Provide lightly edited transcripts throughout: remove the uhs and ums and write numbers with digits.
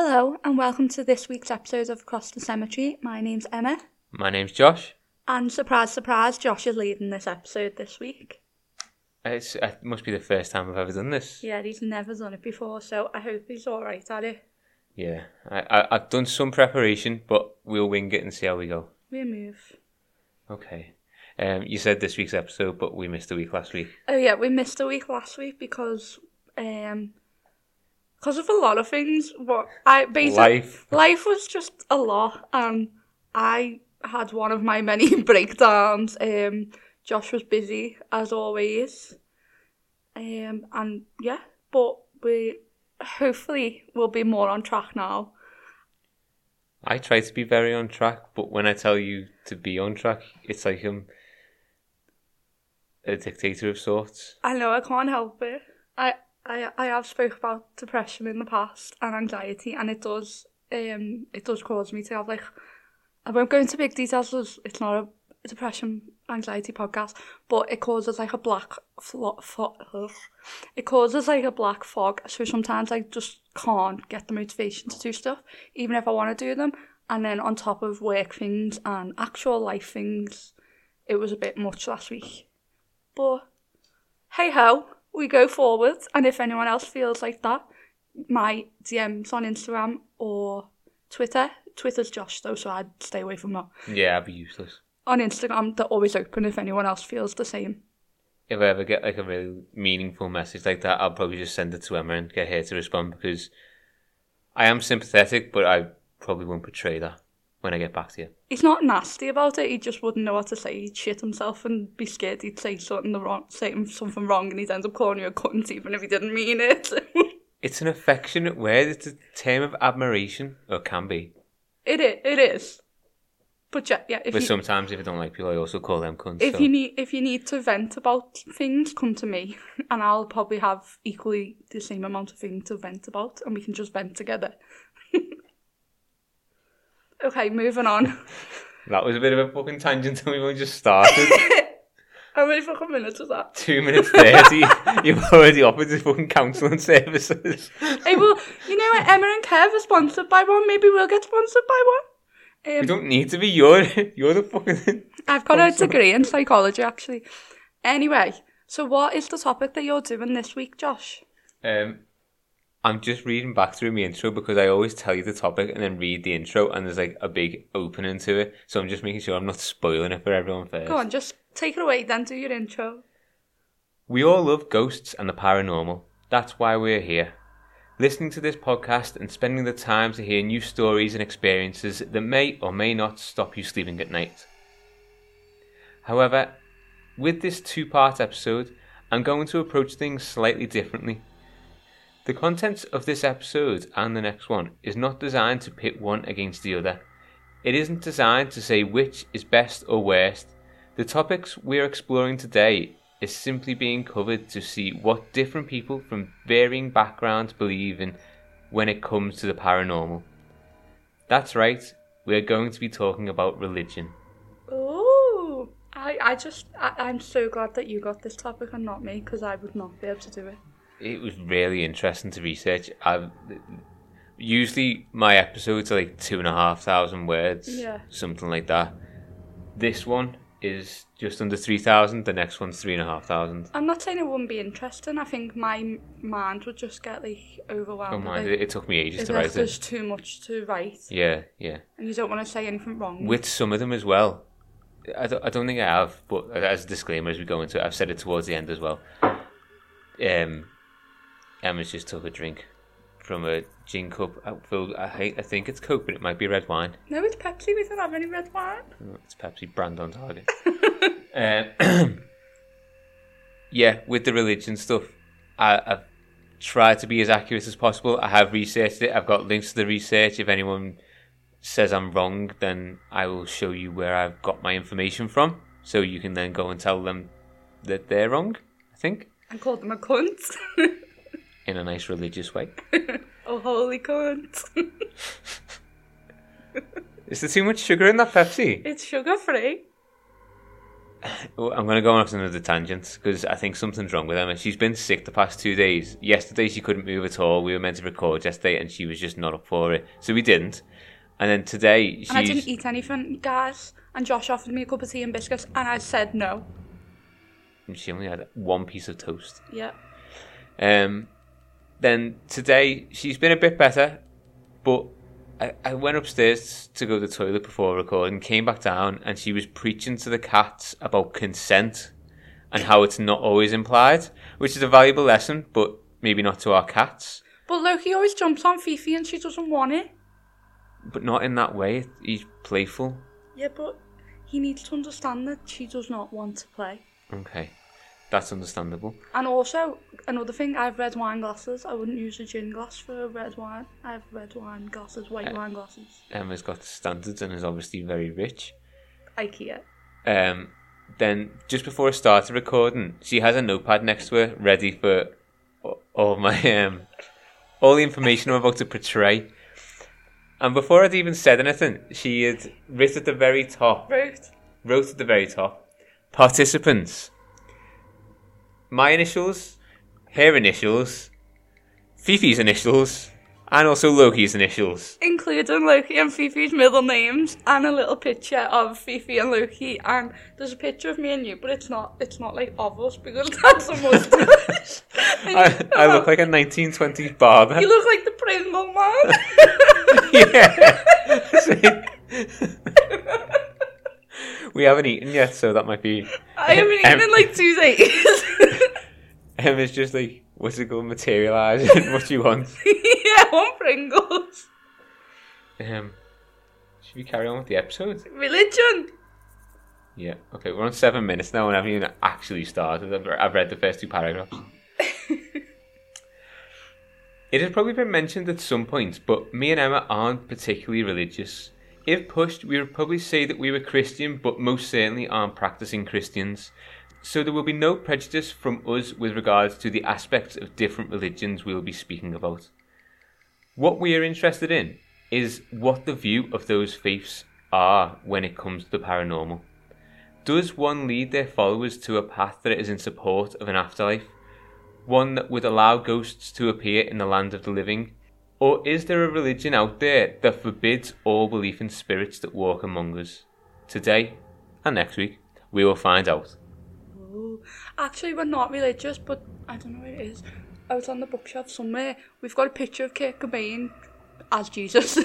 Hello and welcome to this week's episode of Across the Cemetery. My name's Emma. My name's Josh. And surprise, surprise, Josh is leading this episode this week. It must be the first time I've ever done this. Yeah, he's never done it before, so I hope he's alright at it. Yeah, I've done some preparation, but we'll wing it and see how we go. We'll move. Okay. You said this week's episode, but we missed a week last week. Oh yeah, we missed a week last week because of a lot of things. Life was just a lot, and I had one of my many breakdowns. Josh was busy as always, and yeah, but we hopefully will be more on track now. I try to be very on track, but when I tell you to be on track, it's like I'm a dictator of sorts. I know, I can't help it. I have spoke about depression in the past and anxiety, and it does cause me to have, like, I won't go into big details because it's not a depression anxiety podcast, but it causes like a black fog, so sometimes I just can't get the motivation to do stuff even if I want to do them. And then on top of work things and actual life things, it was a bit much last week, but hey ho, we go forward. And if anyone else feels like that, my DMs on Instagram or Twitter. Twitter's Josh though, so I'd stay away from that. Yeah, I'd be useless. On Instagram, they're always open if anyone else feels the same. If I ever get like a really meaningful message like that, I'll probably just send it to Emma and get her to respond, because I am sympathetic, but I probably won't portray that when I get back to you. He's not nasty about it, he just wouldn't know what to say. He'd shit himself and be scared he'd say something wrong and he'd end up calling you a cunt even if he didn't mean it. It's an affectionate word, it's a term of admiration, or can be. It is. But yeah. Sometimes if I don't like people, I also call them cunts. If you need to vent about things, come to me, and I'll probably have equally the same amount of things to vent about, and we can just vent together. Okay, moving on. That was a bit of a fucking tangent, and we've only just started. How many fucking minutes was that? 2 minutes 30. You've already offered to fucking counselling services. Hey, well, you know what? Emma and Kev are sponsored by one. Maybe we'll get sponsored by one. We don't need to be. You're the fucking... I've got a degree in psychology, actually. Anyway, so what is the topic that you're doing this week, Josh? I'm just reading back through my intro, because I always tell you the topic and then read the intro, and there's like a big opening to it. So I'm just making sure I'm not spoiling it for everyone first. Go on, just take it away, then do your intro. We all love ghosts and the paranormal. That's why we're here. Listening to this podcast and spending the time to hear new stories and experiences that may or may not stop you sleeping at night. However, with this two-part episode, I'm going to approach things slightly differently. The contents of this episode and the next one is not designed to pit one against the other. It isn't designed to say which is best or worst. The topics we're exploring today is simply being covered to see what different people from varying backgrounds believe in when it comes to the paranormal. That's right, we're going to be talking about religion. Ooh, I'm so glad that you got this topic and not me, because I would not be able to do it. It was really interesting to research. Usually my episodes are like 2,500 words, yeah, something like that. This one is just under 3,000, the next one's 3,500. I'm not saying it wouldn't be interesting, I think my mind would just get like overwhelmed. Oh, it took me ages to write it. There's too much to write. Yeah. And you don't want to say anything wrong. With some of them as well. I don't think I have, but as a disclaimer as we go into it, I've said it towards the end as well. Emma's just took a drink from a gin cup. I think it's Coke, but it might be red wine. No, it's Pepsi. We don't have any red wine. Oh, it's Pepsi, brand on target. Yeah, with the religion stuff, I've tried to be as accurate as possible. I have researched it. I've got links to the research. If anyone says I'm wrong, then I will show you where I've got my information from, so you can then go and tell them that they're wrong, I think. And call them a cunt. In a nice religious way. Oh, holy cunt. Is there too much sugar in that Pepsi? It's sugar free. I'm going to go on another tangent because I think something's wrong with Emma. She's been sick the past 2 days. Yesterday she couldn't move at all. We were meant to record yesterday and she was just not up for it. So we didn't. And then today she's... And I didn't eat anything, guys. And Josh offered me a cup of tea and biscuits and I said no. And she only had one piece of toast. Yeah. Then today she's been a bit better, but... I went upstairs to go to the toilet before recording, came back down, and she was preaching to the cats about consent and how it's not always implied, which is a valuable lesson, but maybe not to our cats. But Loki always jumps on Fifi and she doesn't want it. But not in that way. He's playful. Yeah, but he needs to understand that she does not want to play. Okay. That's understandable. And also, another thing, I have red wine glasses. I wouldn't use a gin glass for red wine. I have red wine glasses, white wine glasses. Emma's got standards and is obviously very rich. IKEA. Then, just before I started recording, she has a notepad next to her, ready for all my all the information I'm about to portray. And before I'd even said anything, she had written at the very top. Wrote at the very top. Participants. My initials, her initials, Fifi's initials, and also Loki's initials. Including Loki and Fifi's middle names, and a little picture of Fifi and Loki, and there's a picture of me and you, but it's not like of us, because that's a mustache. I look like a 1920s barber. You look like the Pringle Man. Yeah. We haven't eaten yet, so that might be... I haven't eaten in like 2 days. Emma's just like, what's it called, materialising, what you want. Yeah, I want Pringles. Should we carry on with the episode? Religion! Yeah, okay, we're on 7 minutes now and I haven't even actually started. I've read the first two paragraphs. It has probably been mentioned at some point, but me and Emma aren't particularly religious. If pushed, we would probably say that we were Christian, but most certainly aren't practicing Christians. So there will be no prejudice from us with regards to the aspects of different religions we will be speaking about. What we are interested in is what the view of those faiths are when it comes to the paranormal. Does one lead their followers to a path that is in support of an afterlife? One that would allow ghosts to appear in the land of the living? Or is there a religion out there that forbids all belief in spirits that walk among us? Today, and next week, we will find out. Ooh. Actually, we're not religious, but I don't know where it is. Out on the bookshelf somewhere, we've got a picture of Kurt Cobain as Jesus.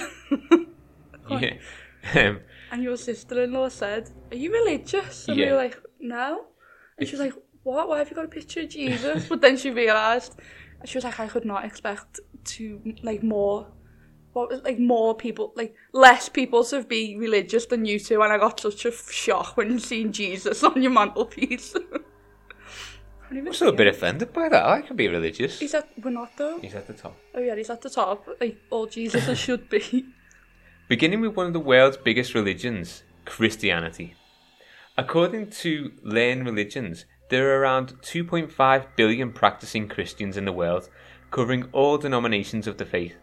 Yeah. And your sister-in-law said, are you religious? And we were like, no. And she was like, what? Why have you got a picture of Jesus? But then she realised... She was like, I could not expect to, like, more people, like, less people to be religious than you two, and I got such a shock when seeing Jesus on your mantelpiece. I'm still a bit offended by that. I can be religious. We're not, though. He's at the top. Oh, yeah, he's at the top. Like, all Jesuses should be. Beginning with one of the world's biggest religions, Christianity. According to Learn Religions, there are around 2.5 billion practicing Christians in the world, covering all denominations of the faith.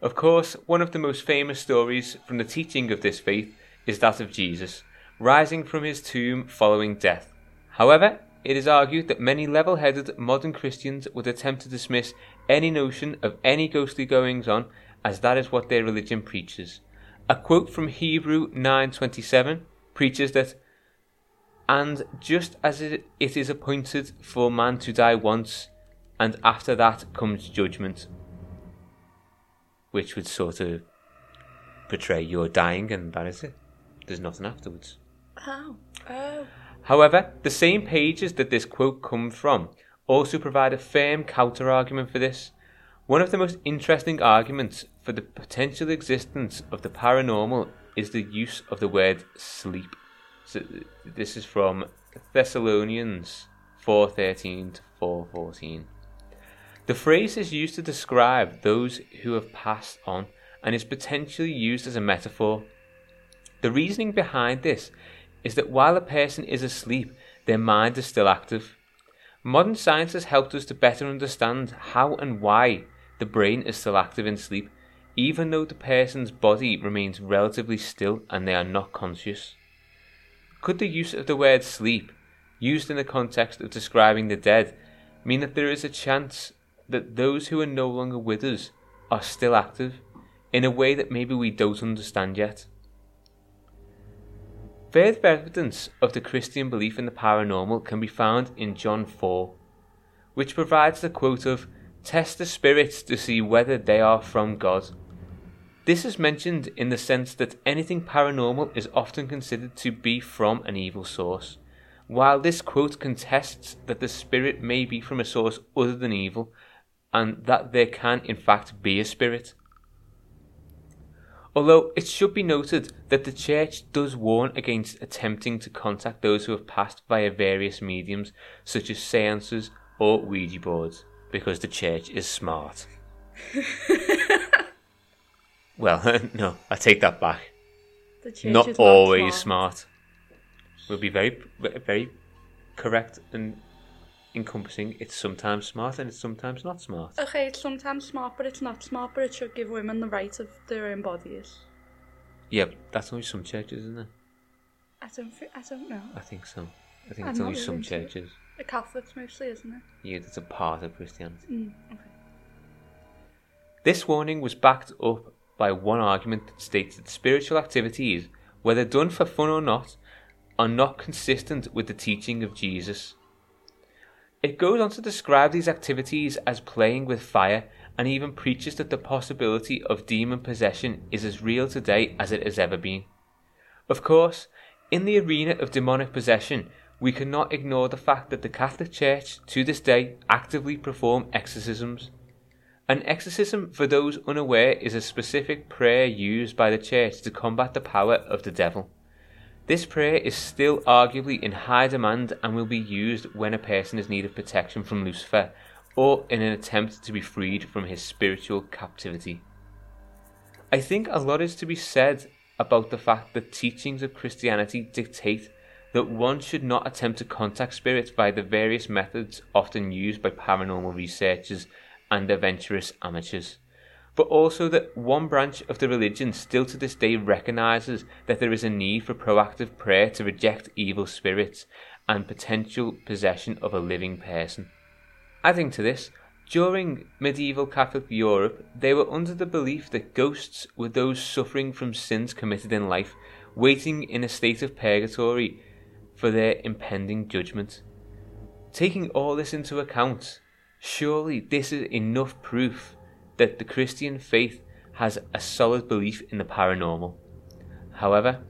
Of course, one of the most famous stories from the teaching of this faith is that of Jesus, rising from his tomb following death. However, it is argued that many level-headed modern Christians would attempt to dismiss any notion of any ghostly goings-on, as that is what their religion preaches. A quote from Hebrew 9:27 preaches that, and just as it is appointed for man to die once, and after that comes judgment. Which would sort of portray you're dying and that is it. There's nothing afterwards. Oh. However, the same pages that this quote comes from also provide a firm counter-argument for this. One of the most interesting arguments for the potential existence of the paranormal is the use of the word sleep. So this is from Thessalonians 4:13 to 4:14. The phrase is used to describe those who have passed on and is potentially used as a metaphor. The reasoning behind this is that while a person is asleep, their mind is still active. Modern science has helped us to better understand how and why the brain is still active in sleep, even though the person's body remains relatively still and they are not conscious. Could the use of the word sleep used in the context of describing the dead, mean that there is a chance that those who are no longer with us are still active, in a way that maybe we don't understand yet. Further evidence of the Christian belief in the paranormal can be found in John 4, which provides the quote of, "Test the spirits to see whether they are from God." This is mentioned in the sense that anything paranormal is often considered to be from an evil source. While this quote contests that the spirit may be from a source other than evil, and that there can in fact be a spirit. Although it should be noted that the Church does warn against attempting to contact those who have passed via various mediums, such as seances or Ouija boards, because the Church is smart. Well, no, I take that back. The Church is not always smart. We'll be very, very correct and encompassing. It's sometimes smart and it's sometimes not smart. Okay, it's sometimes smart, but it's not smart, but it should give women the right of their own bodies. Yeah, but that's only some churches, isn't it? I don't know. I think so. I think it's only some churches. The Catholics mostly, isn't it? Yeah, that's a part of Christianity. Okay. This warning was backed up by one argument that states that spiritual activities, whether done for fun or not, are not consistent with the teaching of Jesus. It goes on to describe these activities as playing with fire, and even preaches that the possibility of demon possession is as real today as it has ever been. Of course, in the arena of demonic possession, we cannot ignore the fact that the Catholic Church to this day actively perform exorcisms. An exorcism, for those unaware, is a specific prayer used by the Church to combat the power of the devil. This prayer is still arguably in high demand and will be used when a person is in need of protection from Lucifer, or in an attempt to be freed from his spiritual captivity. I think a lot is to be said about the fact that teachings of Christianity dictate that one should not attempt to contact spirits by the various methods often used by paranormal researchers and adventurous amateurs, but also that one branch of the religion still to this day recognises that there is a need for proactive prayer to reject evil spirits and potential possession of a living person. Adding to this, during medieval Catholic Europe, they were under the belief that ghosts were those suffering from sins committed in life, waiting in a state of purgatory for their impending judgment. Taking all this into account, surely this is enough proof that the Christian faith has a solid belief in the paranormal. However,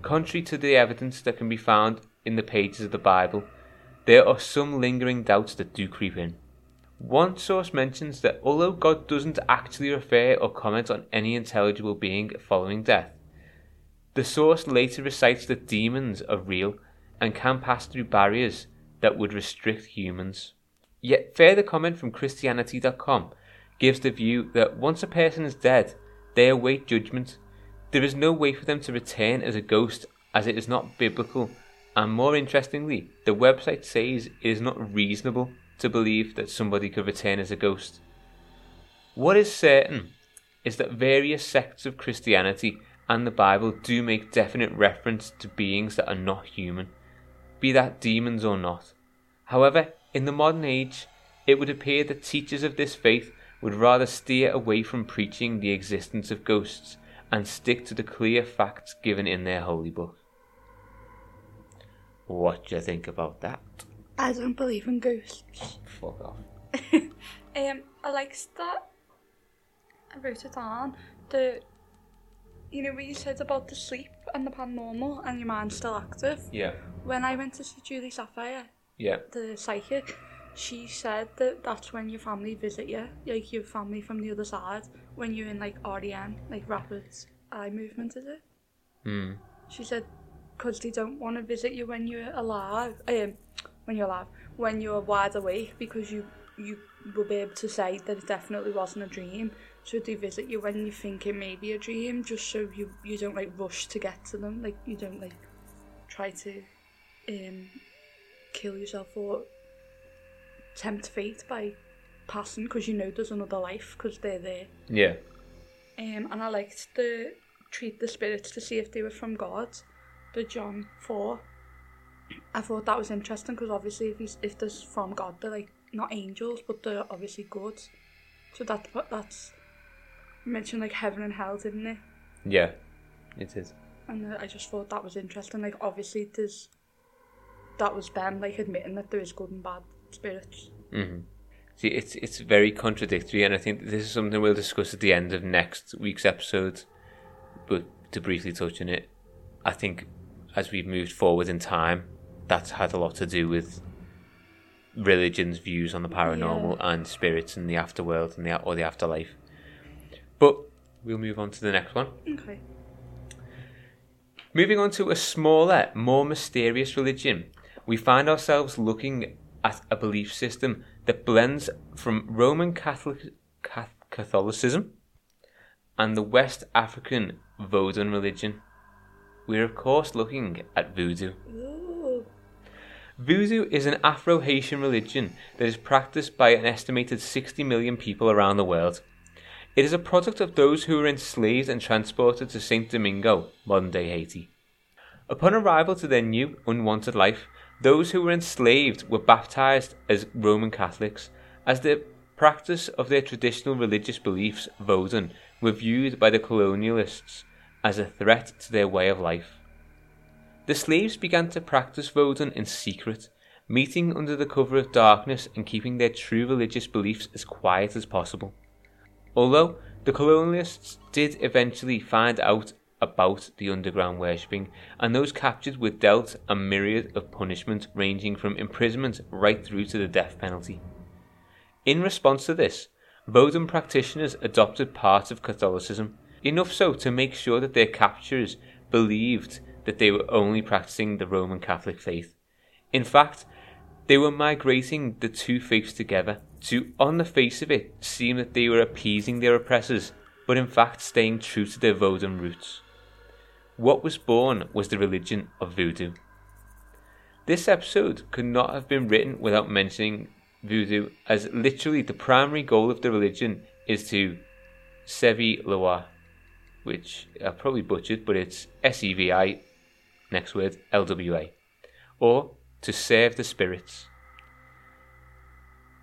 contrary to the evidence that can be found in the pages of the Bible, there are some lingering doubts that do creep in. One source mentions that although God doesn't actually refer or comment on any intelligible being following death, the source later recites that demons are real and can pass through barriers that would restrict humans. Yet further comment from Christianity.com gives the view that once a person is dead, they await judgment. There is no way for them to return as a ghost, as it is not biblical, and more interestingly, the website says it is not reasonable to believe that somebody could return as a ghost. What is certain is that various sects of Christianity and the Bible do make definite reference to beings that are not human, be that demons or not. However, in the modern age, it would appear that teachers of this faith would rather steer away from preaching the existence of ghosts and stick to the clear facts given in their holy book. What do you think about that? I don't believe in ghosts. Fuck off. I like that. I wrote it down. You know what you said about the sleep and the paranormal and your mind's still active? Yeah. When I went to see Julie Sapphire, yeah, the psychic, she said that that's when your family visit you, like your family from the other side, when you're in like REM, like rapid eye movement, is it? Mm. She said, because they don't want to visit you when you're alive, when you're wide awake, because you will be able to say that it definitely wasn't a dream. So they visit you when you think it may be a dream, just so you don't like rush to get to them, like you don't like try to kill yourself or tempt fate by passing, because you know there's another life because they're there. Yeah. And I liked to treat the spirits to see if they were from God, the John 4. I thought that was interesting because obviously if they're from God, they're like not angels, but they're obviously good. So that's mentioned like heaven and hell, didn't it? Yeah, it is. And I just thought that was interesting. Like obviously there's that was Ben like admitting that there is good and bad spirits. Mm-hmm. See, it's very contradictory, and I think this is something we'll discuss at the end of next week's episode. But to briefly touch on it, I think as we've moved forward in time, that's had a lot to do with religion's views on the paranormal and spirits and the afterworld and the afterlife. But we'll move on to the next one. Okay. Moving on to a smaller, more mysterious religion, we find ourselves looking at a belief system that blends from Roman Catholicism and the West African Vodun religion. We're of course looking at voodoo. Ooh. Voodoo is an Afro-Haitian religion that is practiced by an estimated 60 million people around the world. It is a product of those who were enslaved and transported to Saint Domingo, modern-day Haiti. Upon arrival to their new, unwanted life, those who were enslaved were baptized as Roman Catholics, as the practice of their traditional religious beliefs, Vodun, were viewed by the colonialists as a threat to their way of life. The slaves began to practice Vodun in secret, meeting under the cover of darkness and keeping their true religious beliefs as quiet as possible. Although the colonialists did eventually find out about the underground worshipping, and those captured were dealt a myriad of punishment ranging from imprisonment right through to the death penalty. In response to this, Vodun practitioners adopted parts of Catholicism, enough so to make sure that their capturers believed that they were only practicing the Roman Catholic faith. In fact, they were migrating the two faiths together to, on the face of it, seem that they were appeasing their oppressors, but in fact staying true to their Vodun roots. What was born was the religion of voodoo. This episode could not have been written without mentioning voodoo, as literally the primary goal of the religion is to sevi Loa, which I probably butchered, but it's SEVI, next word, LWA, or to serve the spirits.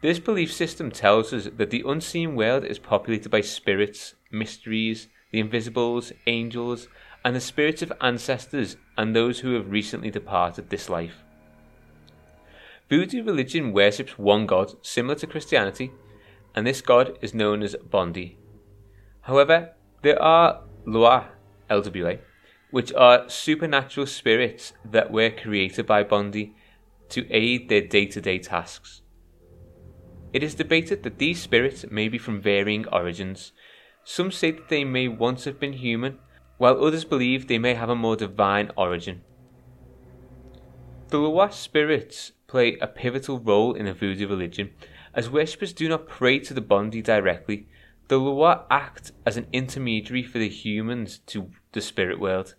This belief system tells us that the unseen world is populated by spirits, mysteries, the invisibles, angels, and the spirits of ancestors and those who have recently departed this life. Voodoo religion worships one god, similar to Christianity, and this god is known as Bondye. However, there are Loa, LWA, which are supernatural spirits that were created by Bondye to aid their day-to-day tasks. It is debated that these spirits may be from varying origins. Some say that they may once have been human, while others believe they may have a more divine origin. The Loa spirits play a pivotal role in the voodoo religion, as worshippers do not pray to the Bondye directly. The Loa act as an intermediary for the humans to the spirit world.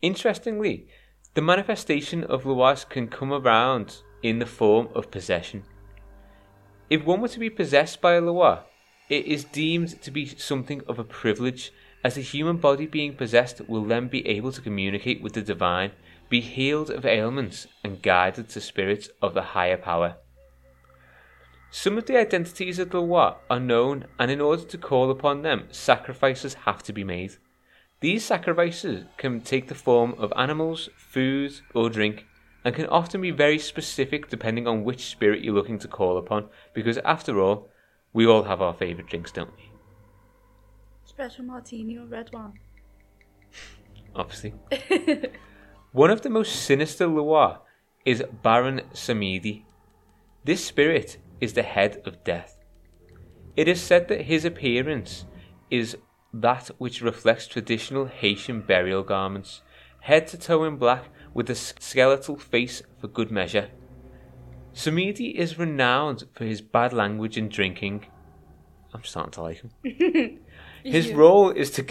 Interestingly, the manifestation of Loas can come around in the form of possession. If one were to be possessed by a Loa, it is deemed to be something of a privilege, as the human body being possessed will then be able to communicate with the divine, be healed of ailments, and guided to spirits of the higher power. Some of the identities of the Loa are known, and in order to call upon them, sacrifices have to be made. These sacrifices can take the form of animals, food, or drink, and can often be very specific depending on which spirit you're looking to call upon, because after all, we all have our favourite drinks, don't we? Espresso martini or red wine. Obviously. One of the most sinister Loa is Baron Samedi. This spirit is the head of death. It is said that his appearance is that which reflects traditional Haitian burial garments, head to toe in black, with a skeletal face for good measure. Samedi is renowned for his bad language and drinking. I'm starting to like him. His role is to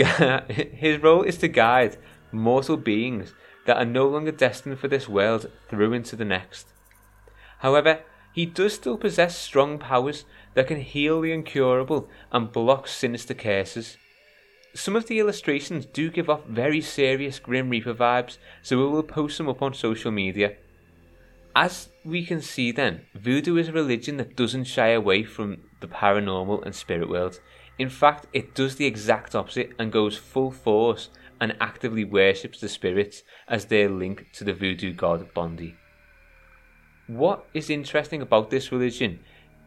guide mortal beings that are no longer destined for this world through into the next. However, he does still possess strong powers that can heal the incurable and block sinister curses. Some of the illustrations do give off very serious Grim Reaper vibes, so we will post them up on social media. As we can see then, voodoo is a religion that doesn't shy away from the paranormal and spirit world. In fact, it does the exact opposite and goes full force and actively worships the spirits as their link to the voodoo god Bondye. What is interesting about this religion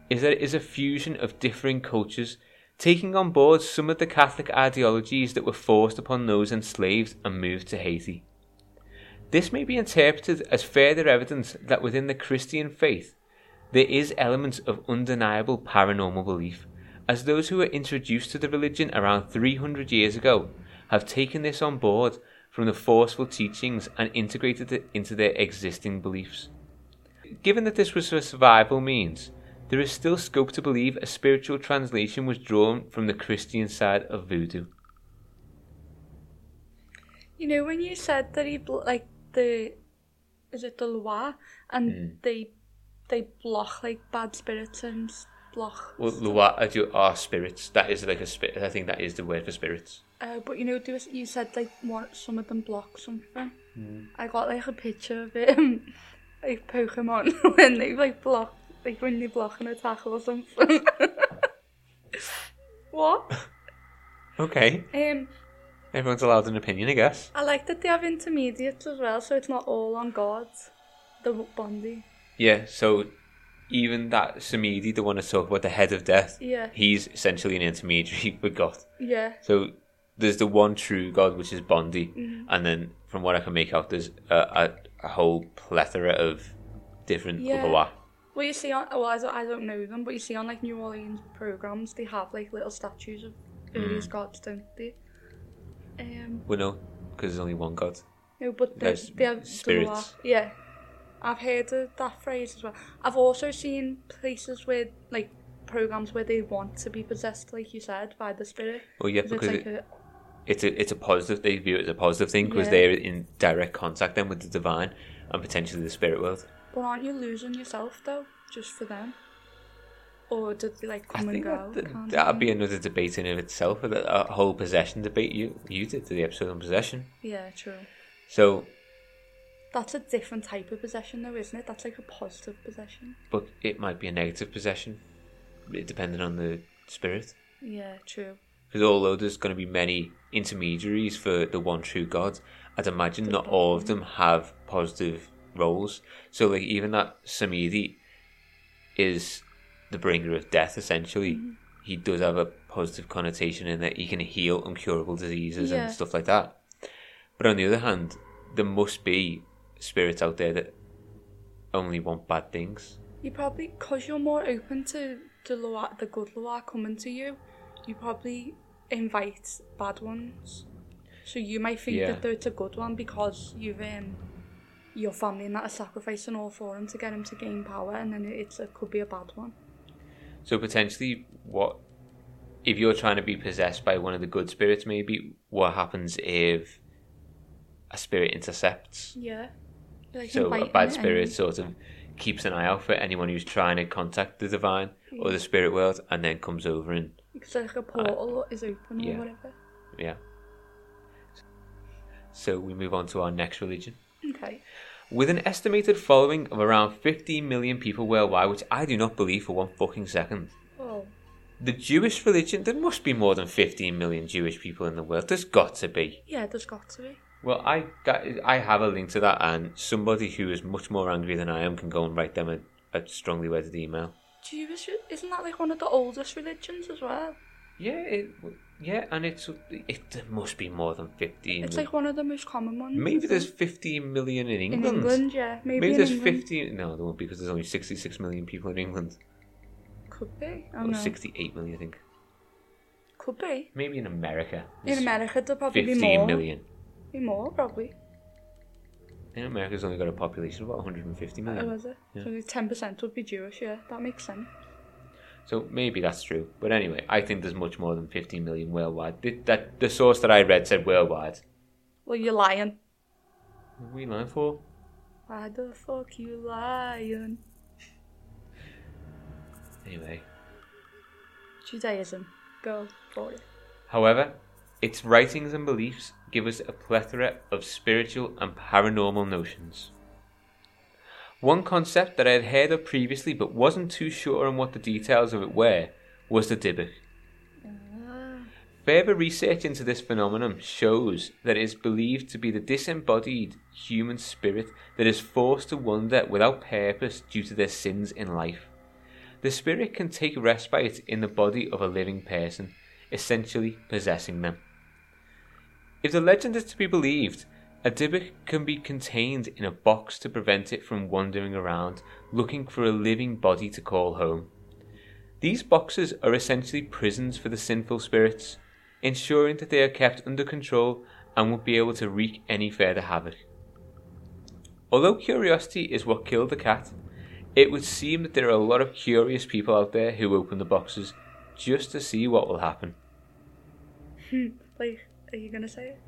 is that it is a fusion of differing cultures, taking on board some of the Catholic ideologies that were forced upon those enslaved and moved to Haiti. This may be interpreted as further evidence that within the Christian faith, there is elements of undeniable paranormal belief, as those who were introduced to the religion around 300 years ago have taken this on board from the forceful teachings and integrated it into their existing beliefs. Given that this was for survival means, there is still scope to believe a spiritual translation was drawn from the Christian side of voodoo. You know, when you said that the Loa, and they block like bad spirits and block. Well, Loa are spirits. That is like a spirit. I think that is the word for spirits. But you know, you said like some of them block something. Mm. I got like a picture of it, like Pokemon when they like block. Like when they block an attack or something. What? Okay. Everyone's allowed an opinion, I guess. I like that they have intermediates as well, so it's not all on God. The Bondye. Yeah, so even that Samedi, the one that's talking about the head of death, yeah, he's essentially an intermediary with God. Yeah. So there's the one true God, which is Bondye, and then from what I can make out, there's a whole plethora of different Loa. Well, you see on, I don't know them, but you see on like New Orleans programs, they have like little statues of various gods, don't they? Well, no, because there's only one god. No, but they have spirits. Yeah, I've heard that phrase as well. I've also seen places where like programs where they want to be possessed, like you said, by the spirit. Oh yeah, because it's a positive. They view it as a positive thing because they're in direct contact then with the divine and potentially the spirit world. But aren't you losing yourself though, just for them? Or did they like come and go? That'd be another debate in of itself, a whole possession debate. You did the episode on possession. Yeah, true. So that's a different type of possession though, isn't it? That's like a positive possession. But it might be a negative possession, depending on the spirit. Yeah, true. Because although there's going to be many intermediaries for the one true God, I'd imagine not all of them have positive roles. So like even that Samedi is the bringer of death essentially. He does have a positive connotation in that he can heal incurable diseases and stuff like that. But on the other hand, there must be spirits out there that only want bad things. You probably, because you're more open to the good Loa coming to you, you probably invite bad ones. So you might think that it's a good one because you've your family and that are sacrificing all for him to get him to gain power, and then it could be a bad one. So potentially, what if you're trying to be possessed by one of the good spirits? Maybe what happens if a spirit intercepts? Yeah, like so a bad spirit sort of keeps an eye out for anyone who's trying to contact the divine or the spirit world, and then comes over and because like a portal is open or whatever. Yeah. So we move on to our next religion. Okay. With an estimated following of around 15 million people worldwide, which I do not believe for one fucking second. Oh. The Jewish religion, there must be more than 15 million Jewish people in the world. There's got to be. Yeah, there's got to be. Well, I have a link to that, and somebody who is much more angry than I am can go and write them a strongly worded email. Jewish, isn't that like one of the oldest religions as well? Yeah, and it must be more than 15. It's like one of the most common ones. Maybe there's 15 million in England. In England, yeah. Maybe there's England. 15... No, there won't be, because there's only 66 million people in England. Could be. I don't know. 68 million, I think. Could be. Maybe in America. In America, there'll probably be more. 15 million. Be more, probably. In America, it's only got a population of about 150 million. Oh, is it? Yeah. So 10% would be Jewish, yeah. That makes sense. So maybe that's true. But anyway, I think there's much more than 15 million worldwide. The source that I read said worldwide. Well, you're lying. What are we lying for? Why the fuck you lying? Anyway. Judaism. Go for it. However, its writings and beliefs give us a plethora of spiritual and paranormal notions. One concept that I had heard of previously but wasn't too sure on what the details of it were was the Dybbuk. Further research into this phenomenon shows that it is believed to be the disembodied human spirit that is forced to wander without purpose due to their sins in life. The spirit can take respite in the body of a living person, essentially possessing them. If the legend is to be believed, a Dybbuk can be contained in a box to prevent it from wandering around, looking for a living body to call home. These boxes are essentially prisons for the sinful spirits, ensuring that they are kept under control and won't be able to wreak any further havoc. Although curiosity is what killed the cat, it would seem that there are a lot of curious people out there who open the boxes just to see what will happen. Like, are you going to say it?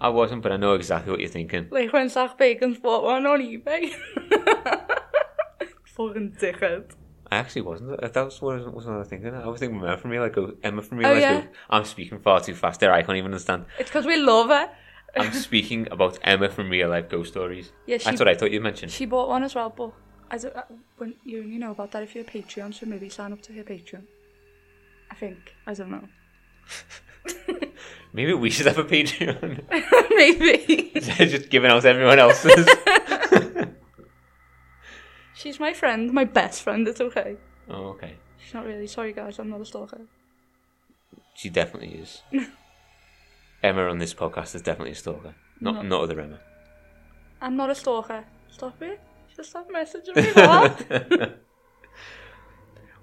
I wasn't, but I know exactly what you're thinking. Like when Zach Bagans bought one on eBay. Fucking dickhead. I actually wasn't. That was what I was thinking. I was thinking Emma from me, like, I'm speaking far too fast there. I can't even understand. It's because we love her. I'm speaking about Emma from Real Life Ghost Stories. Yeah, that's what I thought you'd mention. She bought one as well, but you know about that if you're a Patreon, so maybe sign up to her Patreon. I think. I don't know. Maybe we should have a Patreon. Maybe. Instead of just giving out everyone else's. She's my friend, my best friend, it's okay. Oh, okay. She's not really. Sorry, guys, I'm not a stalker. She definitely is. Emma on this podcast is definitely a stalker. Not other Emma. I'm not a stalker. Stop it. Just stop messaging me, what?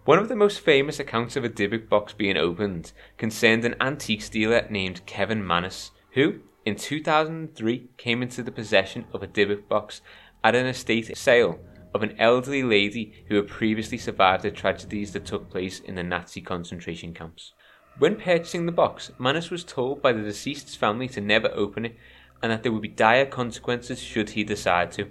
One of the most famous accounts of a Dybbuk box being opened concerned an antiques dealer named Kevin Mannis, who, in 2003, came into the possession of a Dybbuk box at an estate sale of an elderly lady who had previously survived the tragedies that took place in the Nazi concentration camps. When purchasing the box, Mannis was told by the deceased's family to never open it and that there would be dire consequences should he decide to.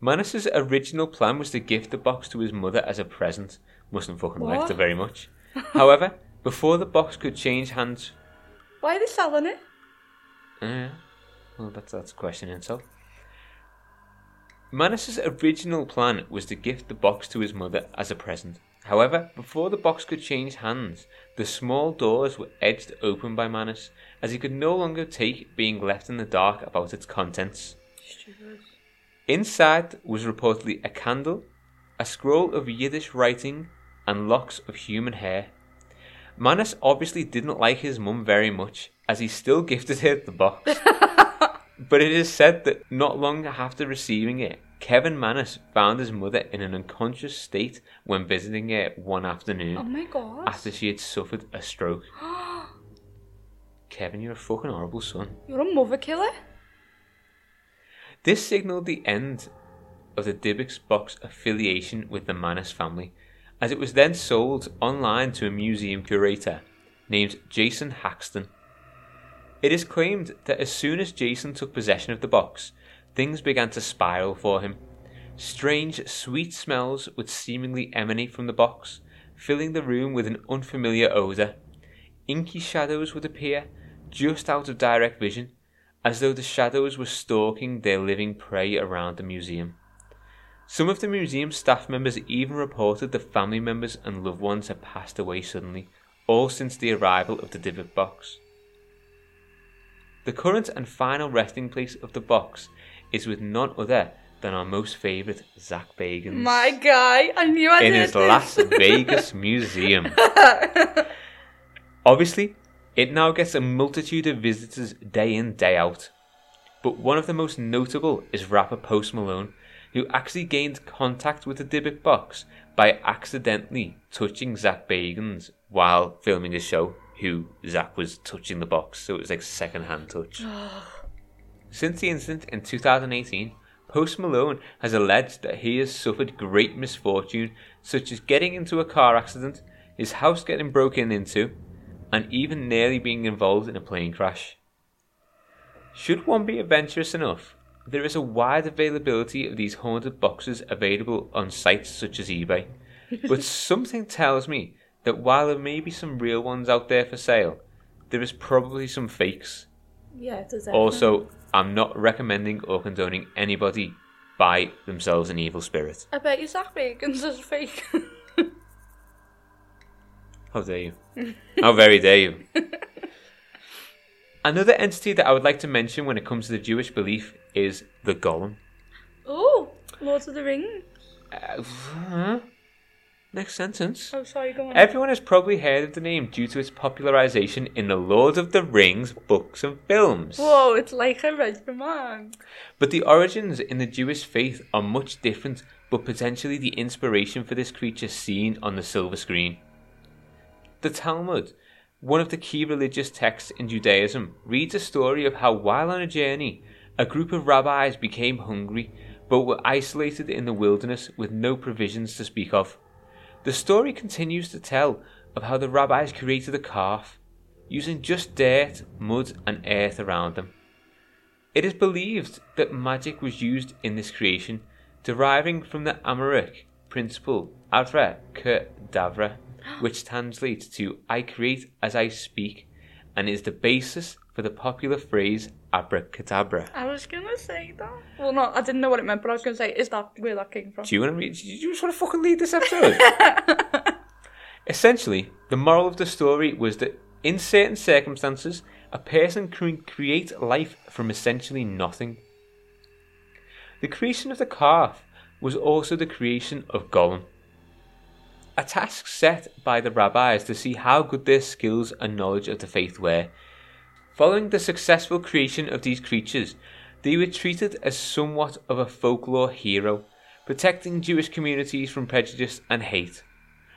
Mannis's original plan was to gift the box to his mother as a present. Mustn't fucking like her very much. However, before the box could change hands... Why are they selling it? Well, that's a question in itself. Mannis's original plan was to gift the box to his mother as a present. However, before the box could change hands, the small doors were edged open by Mannis, as he could no longer take being left in the dark about its contents. Stupid. Inside was reportedly a candle, a scroll of Yiddish writing, and locks of human hair. Mannis obviously didn't like his mum very much, as he still gifted her the box. But it is said that not long after receiving it, Kevin Mannis found his mother in an unconscious state when visiting her one afternoon. Oh my God. After she had suffered a stroke. Kevin, you're a fucking horrible son. You're a mother killer? This signalled the end of the Dybbuk box affiliation with the Mannis family, as it was then sold online to a museum curator named Jason Haxton. It is claimed that as soon as Jason took possession of the box, things began to spiral for him. Strange, sweet smells would seemingly emanate from the box, filling the room with an unfamiliar odour. Inky shadows would appear just out of direct vision, as though the shadows were stalking their living prey around the museum. Some of the museum staff members even reported that family members and loved ones had passed away suddenly, all since the arrival of the Dybbuk box. The current and final resting place of the box is with none other than our most favourite Zach Bagans. My guy, I knew I did. In his Las Vegas museum. Obviously, it now gets a multitude of visitors day in, day out. But one of the most notable is rapper Post Malone, who actually gained contact with the Dybbuk box by accidentally touching Zach Bagans while filming a show, who Zach was touching the box, so it was like second-hand touch. Since the incident in 2018, Post Malone has alleged that he has suffered great misfortune, such as getting into a car accident, his house getting broken into, and even nearly being involved in a plane crash. Should one be adventurous enough, there is a wide availability of these haunted boxes available on sites such as eBay, but something tells me that while there may be some real ones out there for sale, there is probably some fakes. Yeah, it does. Also, I'm not recommending or condoning anybody by themselves an evil spirit. I bet you Zach Bagans is fake. How dare you? How very dare you? Another entity that I would like to mention when it comes to the Jewish belief is the Golem. Oh, Lord of the Rings. Next sentence. Oh, sorry, go on. Everyone has probably heard of the name due to its popularisation in the Lord of the Rings books and films. Whoa, it's like a red man. But the origins in the Jewish faith are much different, but potentially the inspiration for this creature seen on the silver screen. The Talmud, one of the key religious texts in Judaism, reads a story of how while on a journey, a group of rabbis became hungry, but were isolated in the wilderness with no provisions to speak of. The story continues to tell of how the rabbis created a calf, using just dirt, mud and earth around them. It is believed that magic was used in this creation, deriving from the Amharic principle Avra Kedavra, which translates to I create as I speak, and is the basis for the popular phrase abracadabra. I was going to say that. Well, no, I didn't know what it meant, but I was going to say, is that where that came from? Do you want to read? Do you just want to fucking lead this episode? Essentially, the moral of the story was that in certain circumstances, a person can create life from essentially nothing. The creation of the calf was also the creation of Golem, a task set by the rabbis to see how good their skills and knowledge of the faith were. Following the successful creation of these creatures, they were treated as somewhat of a folklore hero, protecting Jewish communities from prejudice and hate.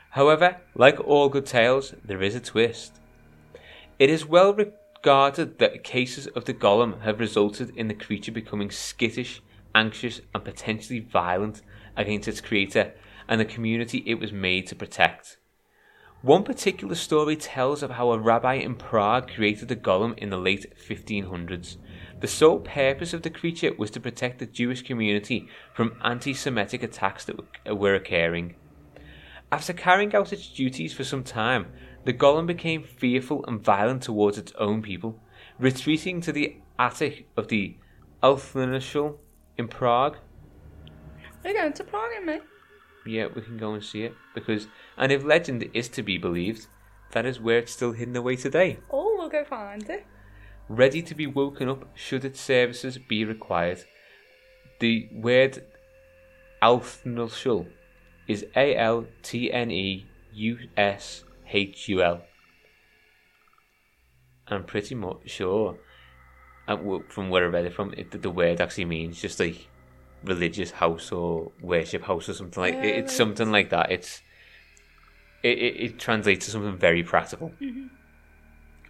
However, like all good tales, there is a twist. It is well regarded that cases of the Golem have resulted in the creature becoming skittish, anxious, and potentially violent against its creator and the community it was made to protect. One particular story tells of how a rabbi in Prague created the Golem in the late 1500s. The sole purpose of the creature was to protect the Jewish community from anti-Semitic attacks that were occurring. After carrying out its duties for some time, the Golem became fearful and violent towards its own people, retreating to the attic of the Altneuschul in Prague. We're going to Prague, mate. Yeah, we can go and see it, because, and if legend is to be believed, that is where it's still hidden away today. Oh, we'll go find it. Ready to be woken up should its services be required. The word Altneuschul is Altneushul. I'm pretty much sure, from where I read it from, the word actually means just like religious house or worship house or something like that. It's something like that. It translates to something very practical. Mm-hmm.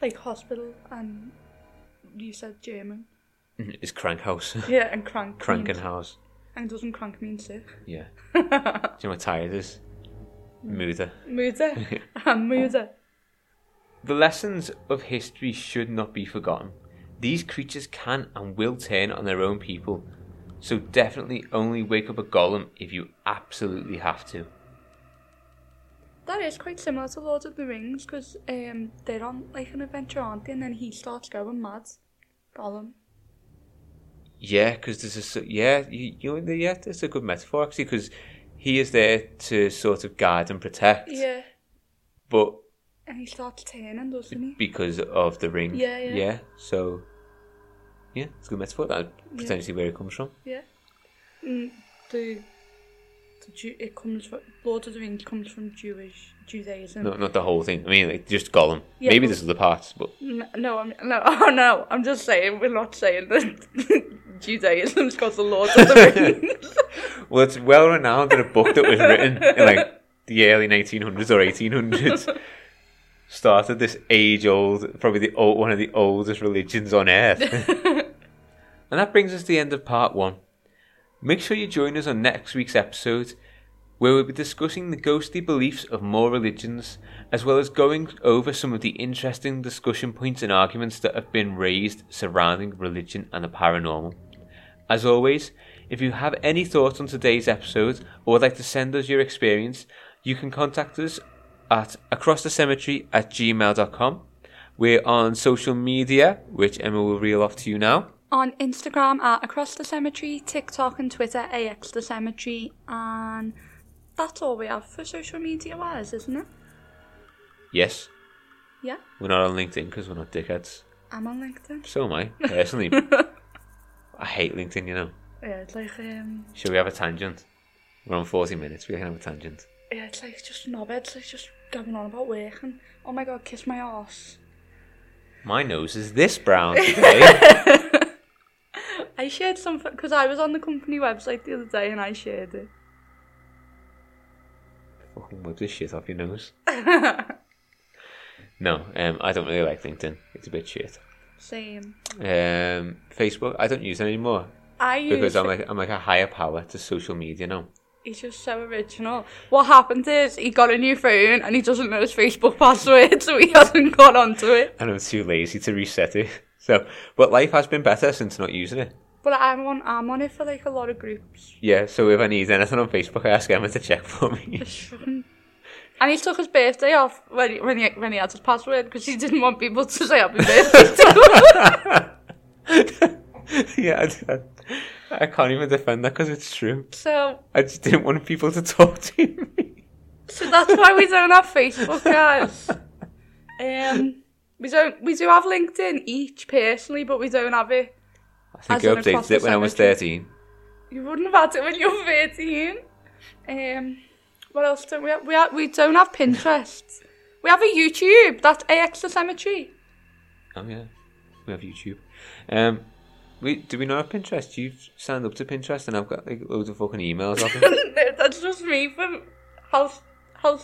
Like hospital and you said German. It's Krankhaus. Yeah, and Krank. Krankenhaus. And doesn't Krank mean sick? Yeah. Do you know what tired is? Muda. Muda. And Muda. The lessons of history should not be forgotten. These creatures can and will turn on their own people. So definitely only wake up a Golem if you absolutely have to. That is quite similar to Lord of the Rings, because they're on like an adventure, aren't they? And then he starts going mad. Golem. Yeah, because there's a... Yeah, it's a good metaphor, actually, because he is there to sort of guide and protect. Yeah. But... And he starts turning, doesn't he? Because of the ring. Yeah, so... Yeah, it's a good metaphor. That's potentially where it comes from. Yeah. Lord of the Rings comes from Judaism. No, not the whole thing. I mean, like, just Golem. Yeah, maybe this is the parts, but... No, I'm just saying, we're not saying that Judaism's got the Lord of the Rings. Well, it's well renowned in a book that was written in, like, the early 1900s or 1800s. Started this age-old, probably one of the oldest religions on earth. And that brings us to the end of part one. Make sure you join us on next week's episode, where we'll be discussing the ghostly beliefs of more religions, as well as going over some of the interesting discussion points and arguments that have been raised surrounding religion and the paranormal. As always, if you have any thoughts on today's episode or would like to send us your experience, you can contact us at acrossthecemetery@gmail.com. We're on social media, which Emma will reel off to you now. on Instagram at Across the Cemetery, TikTok and Twitter AX the Cemetery, and that's all we have for social media wise, isn't it? Yes. Yeah. We're not on LinkedIn because we're not dickheads. I'm on LinkedIn. So am I, personally. I hate LinkedIn, you know. Yeah, it's like... Should we have a tangent? We're on 40 minutes, we can have a tangent. Yeah, it's like just knobheads, like just going on about work and, oh my God, kiss my arse. My nose is this brown today. I shared something, because I was on the company website the other day and I shared it. Fucking whip this shit off your nose. No, I don't really like LinkedIn. It's a bit shit. Same. Facebook, I don't use it anymore. I'm like a higher power to social media now. He's just so original. What happened is he got a new phone and he doesn't know his Facebook password, so he hasn't got onto it. And I'm too lazy to reset it. So, but life has been better since not using it. But I'm on it for like a lot of groups. Yeah, so if I need anything on Facebook, I ask Emma to check for me. And he took his birthday off when he had his password because he didn't want people to say happy birthday to him. Yeah, I can't even defend that because it's true. So I just didn't want people to talk to me. So that's why we don't have Facebook, guys. We do have LinkedIn each personally, but we don't have it. I think I updated it when I was 13. You wouldn't have had it when you were 13. What else don't we have? We don't have Pinterest. We have a YouTube. That's AX the Cemetery. Oh yeah, we have YouTube. Do we not have Pinterest? You signed up to Pinterest and I've got like loads of fucking emails off it. No, that's just me from health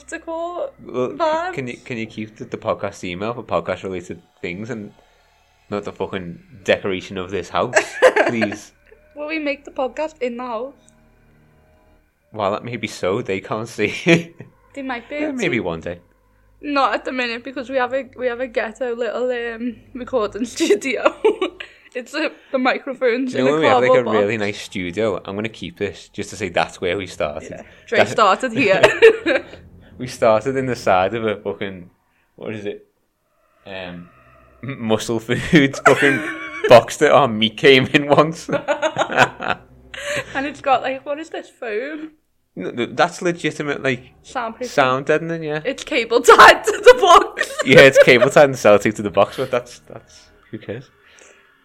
decor. Well, can you keep the podcast email for podcast related things and not the fucking decoration of this house, please? Will we make the podcast in the house? Well, that may be so. They can't see it. They might be. Yeah, maybe one day. Not at the minute because we have a ghetto little recording studio. It's the microphones. You know, we have like a box. Really nice studio. I'm going to keep this just to say that's where we started. Yeah. Dre started here. We started in the side of a fucking, what is it? Muscle Foods fucking box that our meat came in once. And it's got like, what is this, foam? No, that's legitimate, like, sound deadening, yeah. It's cable tied to the box. Yeah, it's cable tied and sellotape to the box, but that's who cares?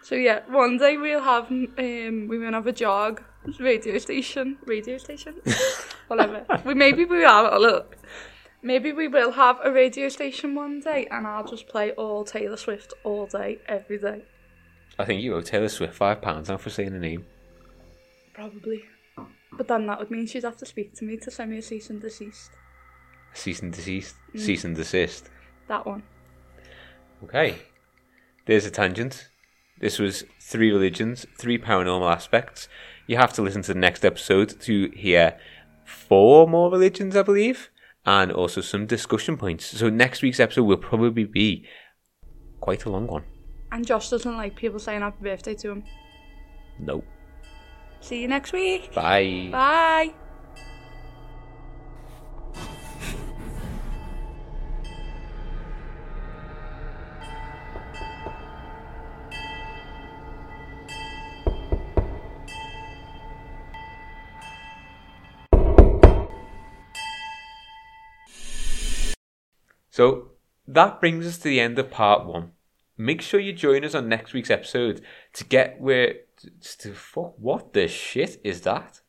So yeah, one day we'll have, we won't have a jog, radio station, whatever. Maybe we will have a radio station one day and I'll just play all Taylor Swift all day, every day. I think you owe Taylor Swift £5 now for saying her name. Probably. But then that would mean she'd have to speak to me to send me a cease and desist. Cease and desist? Mm. Cease and desist. That one. Okay. There's a tangent. This was 3 religions, 3 paranormal aspects. You have to listen to the next episode to hear 4 more religions, I believe, and also some discussion points. So next week's episode will probably be quite a long one. And Josh doesn't like people saying happy birthday to him. Nope. See you next week. Bye. Bye. So, that brings us to the end of part 1. Make sure you join us on next week's episode to get where... What the shit is that?